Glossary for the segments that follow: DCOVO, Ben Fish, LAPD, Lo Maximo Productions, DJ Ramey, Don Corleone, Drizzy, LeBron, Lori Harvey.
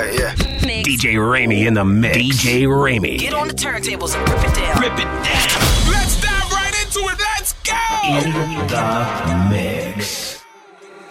Okay, yeah. Mix. DJ Ramey in the mix. DJ Ramey. Get on the turntables and rip it down. Rip it down. Let's dive right into it. Let's go. In the mix.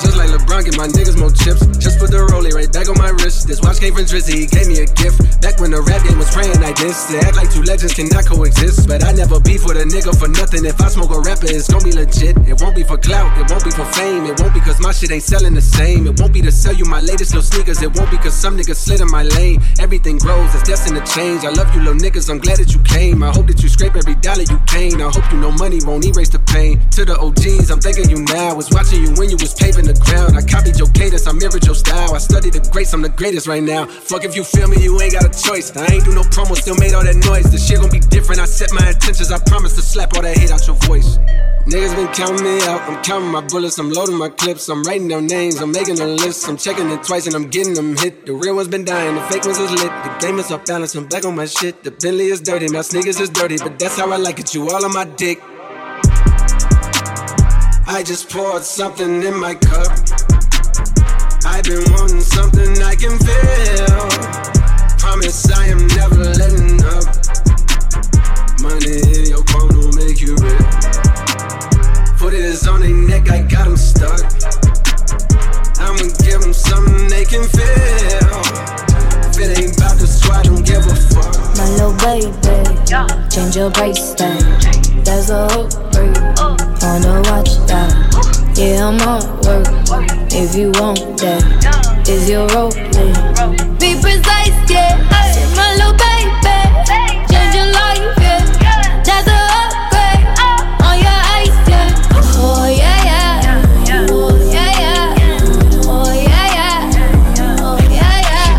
Just like LeBron, get my niggas more chips. Just put the rollie right back on my wrist. This watch came from Drizzy, he gave me a gift. Back when the rap game was praying like this. They act like two legends cannot coexist. But I never beef with a nigga for nothing. If I smoke a rapper, it's gon' be legit. It won't be for clout, it won't be for fame. It won't be cause my shit ain't selling the same. It won't be to sell you my latest little sneakers. It won't be cause some niggas slid in my lane. Everything grows, it's destined to change. I love you little niggas, I'm glad that you came. I hope that you scrape every dollar you gain. I hope you know money won't erase the pain. To the OGs, I'm thanking you now. I was watching you when you was paving the ground. I copied your cadence, I mirrored your style. I studied the greats, I'm the greatest right now. Fuck if you feel me, you ain't got a choice. I ain't do no promo, still made all that noise. This shit gon' be different, I set my intentions. I promise to slap all that hate out your voice. Niggas been counting me out, I'm counting my bullets, I'm loading my clips, I'm writing down names, I'm making a list, I'm checking it twice and I'm getting them hit. The real ones been dying, the fake ones is lit, the game is off balance, I'm back on my shit. The Bentley is dirty, my sneakers is dirty, but that's how I like it, you all on my dick. I just poured something in my cup. I've been wanting something I can feel. Promise I am never letting up. Money in your palm will make you real. Footers on their neck, I got them stuck. I'ma give them something they can feel. If it ain't about the squad, don't give a fuck. My little baby, change your bracelet. There's a hook for you. Wanna watch that? Yeah, I'm on work. If you want that, is your role play? Be precise, yeah. Say my little baby, change your life, yeah. That's an upgrade on your ice, yeah. Oh yeah, yeah. Oh yeah, yeah. Oh yeah, yeah. Oh yeah, yeah.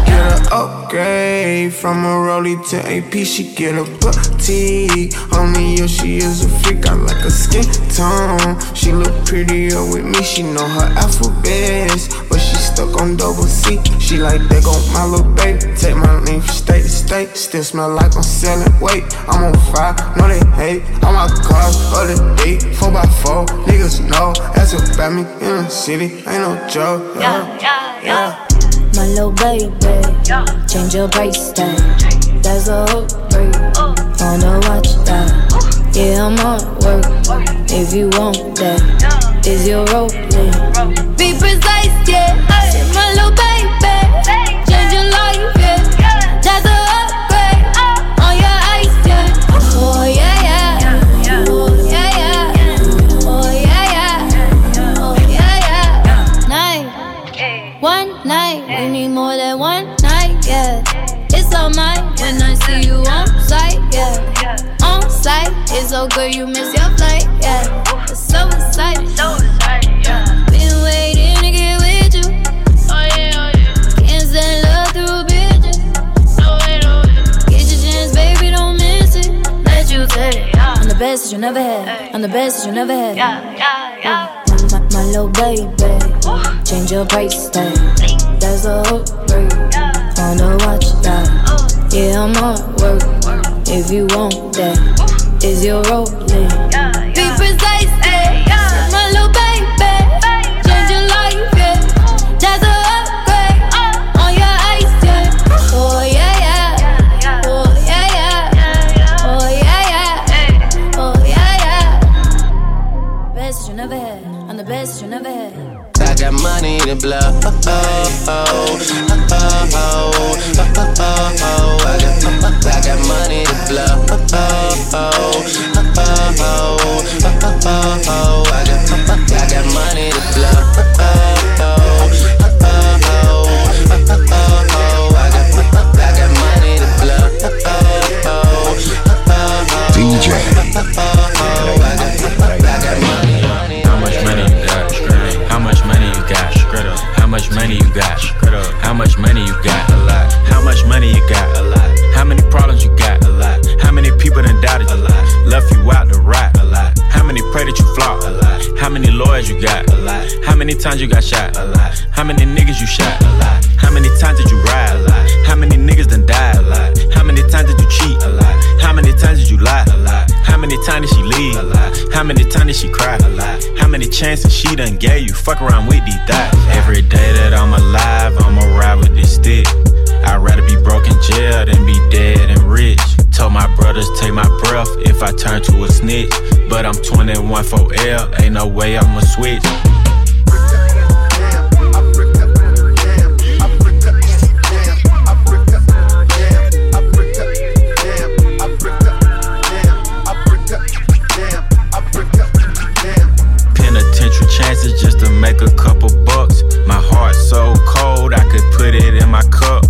She get an upgrade from a rollie to AP. She get a boutique. Only if she is a freak. I like a skin tone. She look prettier with me. She know her alphabets, but she stuck on double C. She like, there go my little baby. Take my name from state to state. Still smell like I'm selling weight. I'm on fire, know they hate. I'm out the car, other day, 4x4. Niggas know that's about me in the city. Ain't no joke. Yeah, yeah, yeah. My little baby, change your bracelet. There's a hook for you. Wanna watch that? Yeah, I'm on work. If you want that, is your role play? Be precise, yeah. Say my little baby, change your life, yeah. That's an upgrade on your ice, yeah. Oh yeah, yeah. Oh yeah, yeah. Oh yeah, yeah. Oh yeah, yeah. Night, one night. We need more than one night, yeah. It's all mine when I see you on sight, yeah. It's so good you miss your flight, yeah. It's so exciting, yeah. Been waiting to get with you. Oh yeah, oh yeah. Can't send love through bitches. No way, no way. Get your chance, baby, don't miss it. Let you take, yeah. I'm the best that you never had. I'm the best that you never had. Yeah, yeah, yeah. My little baby, change your bracelet. There's a hook for you. Wanna watch that? Yeah, I'm on work. If you want that. Is your role play? Yeah, yeah. Be precise, yeah. Yeah. My little baby, change your life, yeah. That's an upgrade on your ice, yeah. Oh yeah, yeah. Oh yeah, yeah. Oh yeah, yeah. Oh yeah, yeah. Best you never had. I'm the best you never had. I got money to blow. Oh oh oh oh oh oh oh. I got money to blow. Oh oh oh oh oh oh. I got money to blow. Oh oh oh oh oh oh. I got money to blow. Oh oh oh. DJ. I got money. How much money you got? How much money you got? How much money you got? How much money you got? A lot. How much money you got? A lot. How many problems you got? A lot. How many people done doubted you? A lot. Left you out to rot? A lot. How many pray that you flop? A lot. How many lawyers you got? A lot. How many times you got shot? A lot. How many niggas you shot? A lot. How many times did you ride? A lot. How many niggas done died? A lot. How many times did you cheat? A lot. How many times did you lie? A lot. How many times did she leave? A lot. How many times did she cry? A lot. How many chances she done gave you? Fuck around with these thoughts. Every day that I'm alive, I'ma ride with this stick. I'd rather be broke in jail than be dead and rich. Told my brothers take my breath if I turn to a snitch. But I'm 21 for L, ain't no way I'ma switch. Make a couple bucks. My heart so cold, I could put it in my cup.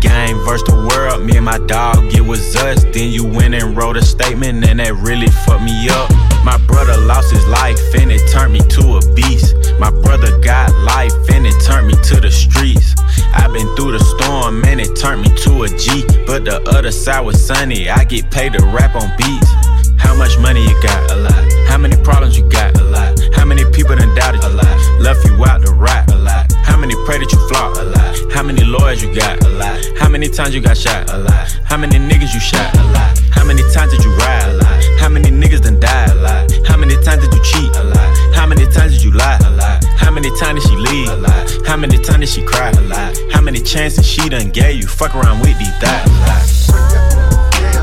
Game versus the world, me and my dog, it was us. Then you went and wrote a statement, and that really fucked me up. My brother lost his life, and it turned me to a beast. My brother got life, and it turned me to the streets. I've been through the storm, and it turned me to a G. But the other side was sunny, I get paid to rap on beats. How much money you got? A lot. How many problems you got? A lot. How many people done doubted you? A lot. Left you out to rot? A lot. How many pray that you flop? A lot. How many lawyers you got? A lot. How many times you got shot? A lot. How many niggas you shot? A lot. How many times did you ride? A lot. How many niggas done died? A lot. How many times did you cheat? A lot. How many times did you lie? A lot. How many times did she leave? A lot. How many times did she cry? A lot. How many chances she done gave you? Fuck around with these thoughts.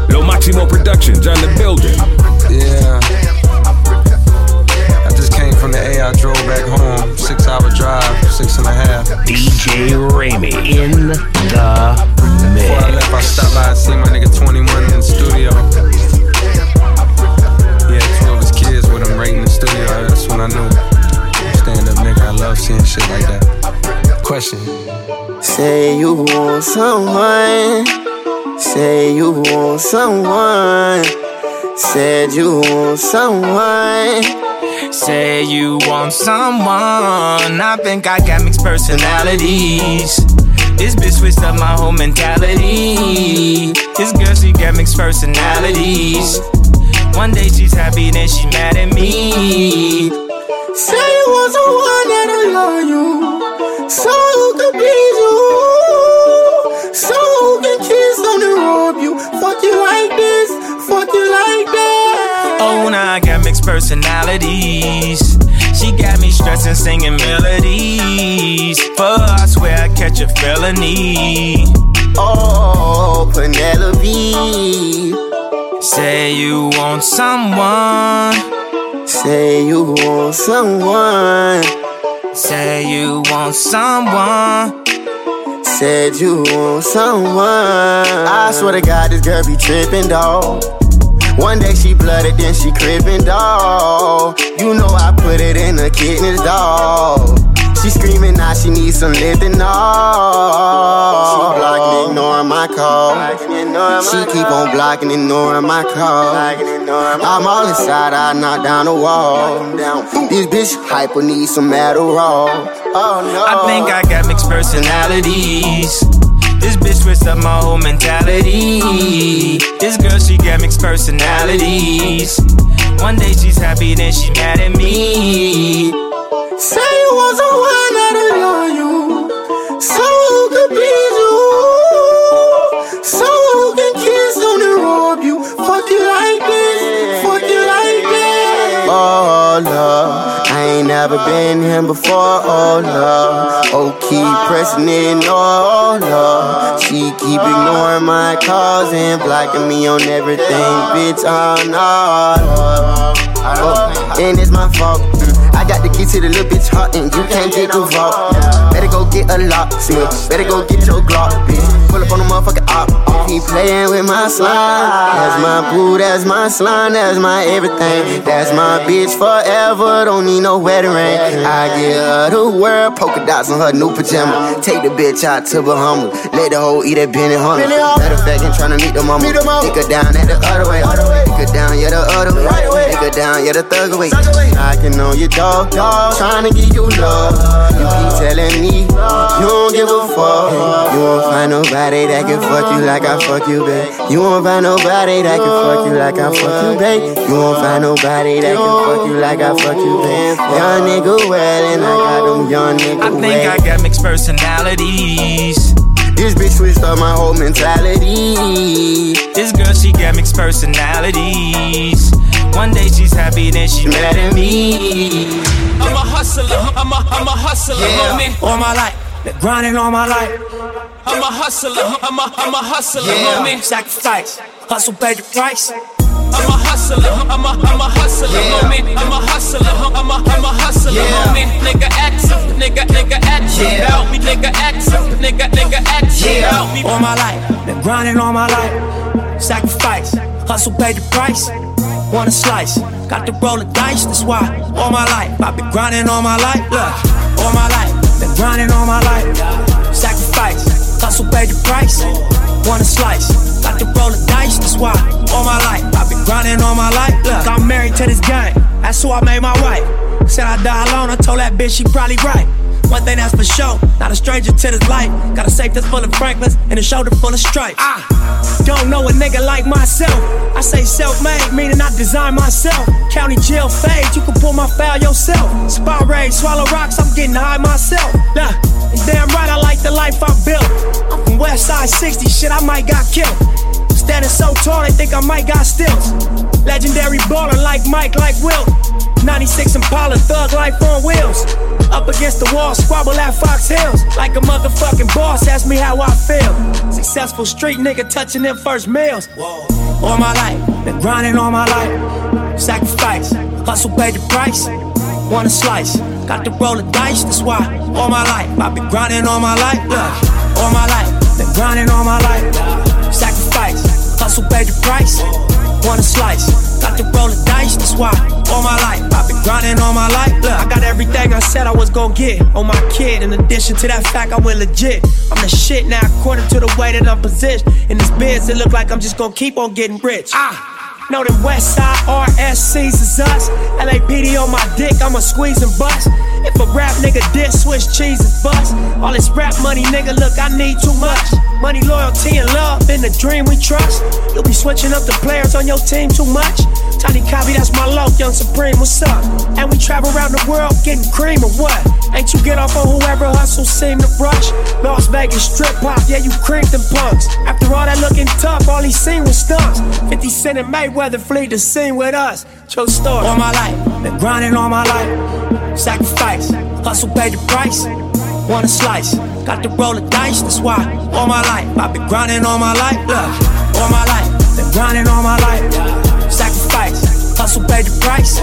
Lo Maximo Productions on the building. Yeah. I just came from the A. I drove back home. 6 hour drive, 6.5. DJ Ramey in the mix. Before I left, I stopped by and seen my nigga 21 in the studio. He had two of his kids with him right in the studio. That's when I knew. Stand up, nigga. I love seeing shit like that. Question. Say you want someone. Say you want someone. Said you want someone. Say you want someone. I think I got mixed personalities. This bitch switched up my whole mentality. This girl, she got mixed personalities. One day she's happy, then she mad at me. Say you want someone that'll love you, someone who could please you, someone who can kiss on the robe you. Fuck you like this, fuck you like that. Oh, now I got mixed personalities. She got me stressing, singing melodies. Fuck, I swear I catch a felony. Oh, Penelope. Say you want someone. Say you want someone. Say you want someone. Said you want someone. I swear to God, this girl be trippin', dawg. One day she blooded, then she crippin', dawg. You know I put it in her kidneys, dawg. She screamin', now she needs some lifting, dawg. She blockin', ignoring my call. She keep on blocking, ignoring my call. I'm all inside, I knock down the wall. This bitch hyper needs some Adderall. Oh, no. I think I got mixed personalities. This bitch twists up my whole mentality. This girl, she got mixed personalities. One day she's happy, then she mad at me. Say you want someone that'll love you, someone who could please you, someone who can kiss on the robe you. Fuck you like this, fuck you like that. Oh, love, I ain't never been him before, oh love. Oh, keep pressing in, oh love. She keep ignoring my calls and blocking me on everything, bitch, oh no. Oh, and it's my fault. I got the key to the little bitch heart, and you can't get the vault. Better go get a lock, bitch. Better go get your Glock, bitch. Pull up on the motherfucking op. Keep playing with my slime. That's my boo, that's my slime, that's my everything. That's my bitch forever, don't need no wedding ring. I get her the world, polka dots on her new pajama. Take the bitch out to Bahama, let the hoe eat that Benny Hunter. Matter of fact, I'm tryna meet the mama. Take her down at the other way. Take her down, yeah, the other way. Take her down, yeah, the thug away. Knocking on your dog, dog, tryna give you love. You keep telling me give a fuck. You won't find nobody that can fuck you like I fuck you, babe. You won't find nobody that can fuck you like I fuck you, babe. You won't find nobody that can fuck you like I fuck you, babe. Young nigga well and I got them young nigga well. I think I got mixed personalities. This bitch switched up my whole mentality. This girl, she got mixed personalities. One day she's happy, then she mad at me. I'm a hustler, I'm a hustler, homie. All my life, been grinding all my life. I'm a hustler, I'm a hustler, homie. Sacrifice, hustle, pay the price. I'm a hustler, I'm a hustler, homie. I'm a hustler, I'm a hustler, homie. Nigga active, nigga active, help me. Nigga active, nigga active, help me. All my life, been grinding all my life. Sacrifice, hustle, pay the price. Want a slice, got to roll the dice, that's why. All my life, I've been grinding all my life, look. All my life, been grinding all my life. Sacrifice, hustle, pay the price. Want a slice, got to roll the dice, that's why. All my life, I've been grinding all my life, look. I'm married to this gang, that's who I made my wife. Said I'd die alone, I told that bitch she probably right. One thing that's for sure, not a stranger to this life. Got a safe that's full of Franklins and a shoulder full of stripes. I don't know a nigga like myself. I say self-made, meaning I design myself. County jail fade, you can pull my foul yourself. Spot rage, swallow rocks, I'm getting high myself. Nah, and damn right I like the life I built. I'm from Westside 60, shit I might got killed. Standing so tall, they think I might got stilts. Legendary baller like Mike, like Will. 96 Impala, thug life on wheels. Up against the wall, squabble at Fox Hills. Like a motherfucking boss, ask me how I feel. Successful street nigga touching them first meals. All my life, been grinding all my life. Sacrifice, hustle, pay the price. Want a slice, got to roll the dice, that's why. All my life, I've been grinding all my life, look. All my life, been grinding all my life. Sacrifice, hustle, pay the price. Want a slice, got to roll the dice, that's why. All my life, I've been grinding all my life. Look, I got everything I said I was gon' get on my kid. In addition to that fact, I went legit. I'm the shit now, according to the way that I'm positioned. In this biz, it look like I'm just gon' keep on getting rich. Know them Westside RSCs is us. LAPD on my dick, I'ma squeeze and bust. If a rap nigga diss, switch cheese and bust. All this rap money, nigga, look, I need too much. Money, loyalty, and love, in the dream we trust. You'll be switching up the players on your team too much. Tiny Copy, that's my low, Young Supreme, what's up? And we travel around the world getting cream or what? Ain't you get off on whoever hustles seem to rush? Las Vegas strip pop, yeah, you creamed them punks. After all that looking tough, all he seen was stunts. 50 Cent and Mayweather flee the scene with us. True story. All my life, been grinding all my life. Sacrifice, hustle, pay the price. Want a slice, got to roll the dice, that's why. All my life, I've been grinding all my life, look. All my life, been grinding all my life. Sacrifice, hustle, pay the price.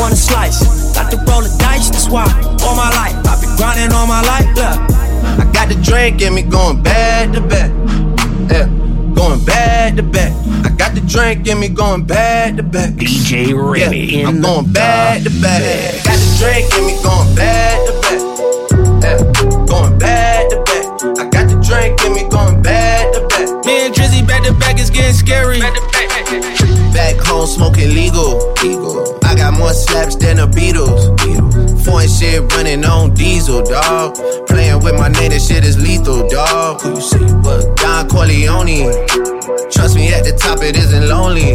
Want a slice, got to roll the dice, that's why. All my life, I've been grinding all my life, look. I got the drink in me going back to back, yeah, going back to back. I got the drink in me going back to back. DJ Ramey, yeah, I'm going back to back. I got the drink in me going back to back, yeah, going back to back. I got the drink in me going back to back. Me and Drizzy back to back is getting scary. Back to back, back home smoking legal. I got more slaps than the Beatles. Foreign shit running on diesel, dog. Playing with my name, this shit is lethal, dog. Who you say what? Don Corleone. Trust me, at the top it isn't lonely.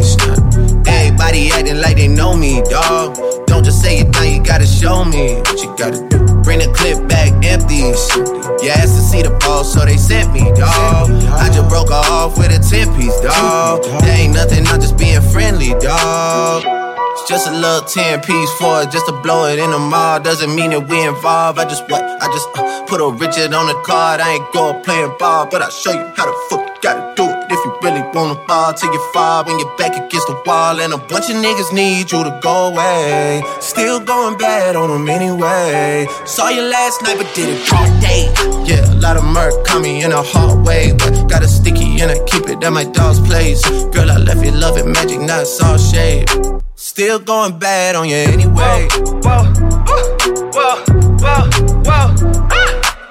Everybody acting like they know me, dog. Don't just say it now, you gotta show me what you gotta do. Bring the clip back empty. You asked to see the ball, so they sent me, dog. I just broke her off with a 10-piece, dog. There ain't nothing, I'm just being friendly, dog. Just a little 10-piece for it, just to blow it in the mall. Doesn't mean that we involved. I just put a Richard on the card. I ain't going playing ball, but I'll show you how the fuck you gotta do it. If you really wanna fall till you fall, when you're back against the wall, and a bunch of niggas need you to go away. Still going bad on them anyway. Saw you last night, but did it all day. Yeah, a lot of murk caught me in a hard way, but got a sticky and I keep it at my dog's place. Girl, I left you loving magic, not saw shade. Still going bad on you anyway. Whoa, whoa, whoa, whoa, whoa.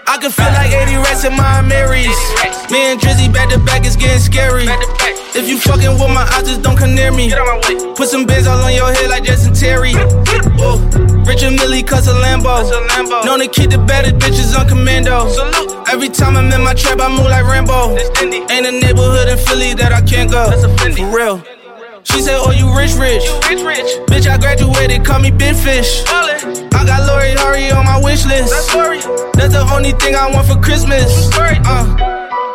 I can feel like 80 rats in my Marys. Me and Drizzy back to back is getting scary. If you fucking with my eyes, just don't come near me. Put some bins all on your head like Jason Terry. Ooh. Richard Millie cuss a Lambo. Known to keep the baddest bitches on commando. Every time I'm in my trap, I move like Rambo. Ain't a neighborhood in Philly that I can't go. For real. She said, oh, you rich, rich. Bitch, I graduated, call me Ben Fish. I got Lori Harvey on my wish list. That's the only thing I want for Christmas.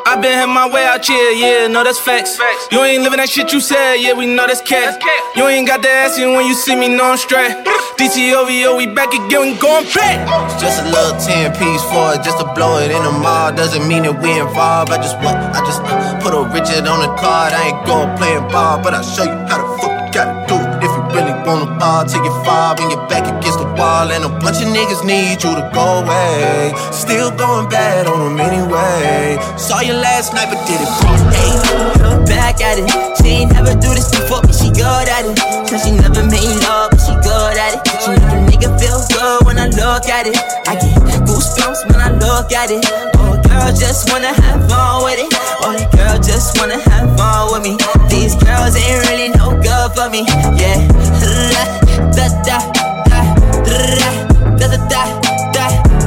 I been had my way out here, yeah, no, that's facts. You ain't living that shit you said, yeah, we know that's cat. You ain't got the ass in when you see me, no, I'm straight. DCOVO, we back again, we going back. It's just a little 10-piece for it, just to blow it in the mall. Doesn't mean that we involved. I just put a Richard on the card. I ain't going playing ball, but I'll show you how the fuck you gotta do it. If you really want to ball, take your five and your back against the wall. And a bunch of niggas need you to go away. Still going bad on them anyway. Saw you last night, but did it wrong. Ayy, back at it. She ain't never do this before, but she good at it. Cause she never made love, but she good at it. She make a nigga feel good when I look at it. I get goosebumps when I look at it. Oh, girl just wanna have fun with it. Oh, that girl just wanna have fun with me. These girls ain't really no good for me. Yeah, la da da da da da da da da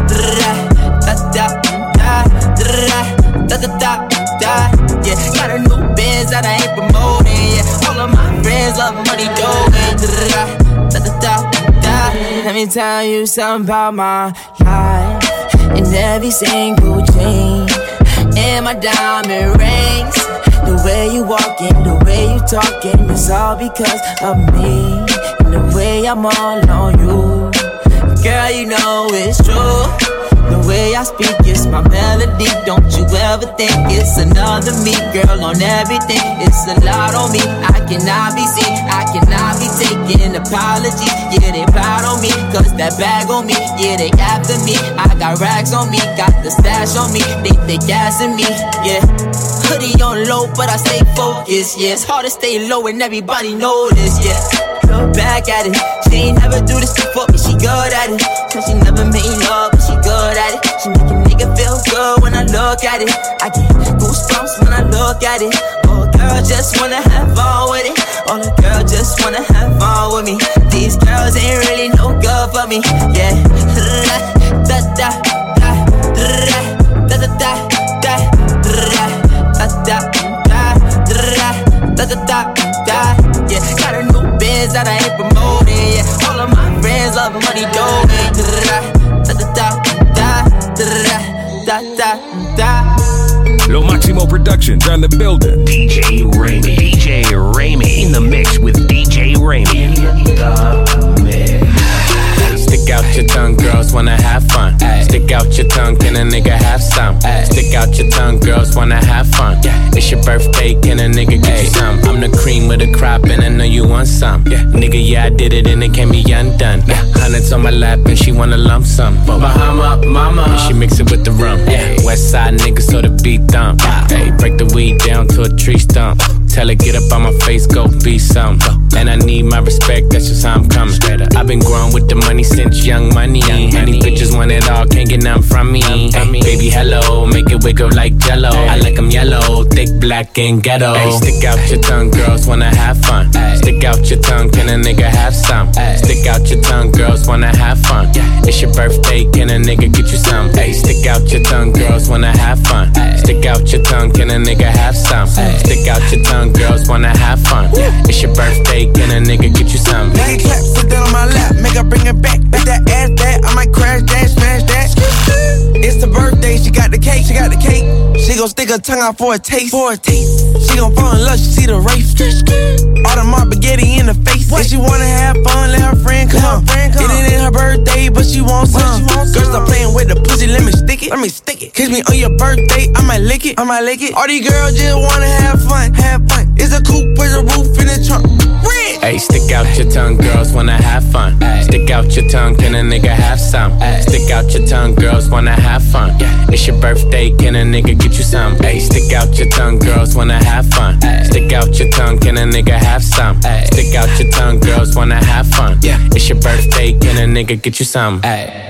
da da da da da da da. Yeah, got a new biz that I ain't promoting. Yeah, all of my friends love money, dough. Da da da da. Let me tell you something about my life and every single chain. And my diamond rings. The way you walkin', the way you talkin', it's all because of me. And the way I'm all on you. Girl, you know it's true. The way I speak is my melody. Don't you ever think it's another me. Girl, on everything, it's a lot on me. I cannot be seen, I cannot be taking apologies. Yeah, they proud on me, cause that bag on me. Yeah, they after me, I got rags on me. Got the stash on me, they gassing me. Yeah, hoodie on low, but I stay focused. Yeah, it's hard to stay low and everybody know this. Yeah, look back at it. She ain't never do this before, but she good at it. Cause she never made love, but she good at it. She make a nigga feel good when I look at it. I get goosebumps when I look at it. Oh, girl just wanna have fun with it. Oh, the girl just wanna have fun with me. These girls ain't really no good for me. Yeah, la da da da da da da da da da da da da da da. Yeah, got a new biz that I ain't promoting. Yeah, all of my friends love money, dough. Lo Maximo Productions on the building. DJ Ramey in the mix with DJ Ramey. Stick out your tongue, girls wanna have fun. Stick out your tongue, can a nigga have some? Stick out your tongue, girls wanna have fun. It's your birthday, can a nigga get you some? I'm the cream of the crop and I know you want some. Nigga, yeah, I did it and it can't be undone. Hundreds on my lap and she wanna lump some. Bahama, mama, and she mix it with the rum. West side nigga, so the beat dump. Break the weed down to a tree stump. Tell her, get up on my face, go be some. And I need my respect, that's just how I'm coming. I've been growing with the money since young money. Many bitches want it all, can't get none from me. Ay, baby, hello, make it wiggle like jello. I like them yellow, thick, black, and ghetto. Ay, stick out your tongue, girls wanna have fun. Stick out your tongue, can a nigga have some? Stick out your tongue, girls wanna have fun. It's your birthday, can a nigga get you some? Stick out your tongue, girls wanna have fun. Stick out your tongue, can a nigga have some? Stick out your tongue. Girls wanna have fun. It's your birthday, can a nigga get you something? Now you clap, put that on my lap, make her bring it back. Bet that ass that, I might crash that, smash that. It's the birthday, she got the cake, she got the cake. She gon' stick her tongue out for a taste, for a taste. She gon' fall in love, she see the race. All the mob spaghetti in the face. If she wanna have fun, let her friend come. It ain't her birthday, but she wants some. Girls are playing with the pussy, let me stick it, let me stick it. Kiss me on your birthday, I might lick it, I might lick it. All these girls just wanna have fun, have fun. It's a coupe with a roof in the trunk. Hey, stick out your tongue, girls wanna have fun. Stick out your tongue, can a nigga have some? Stick out your tongue, girls wanna have fun. It's your birthday, can a nigga get you some? Hey, stick out your tongue, girls wanna have fun. Stick out your tongue, can a nigga have some? Stick out your tongue, girls wanna have fun. It's your birthday, can a nigga get you some?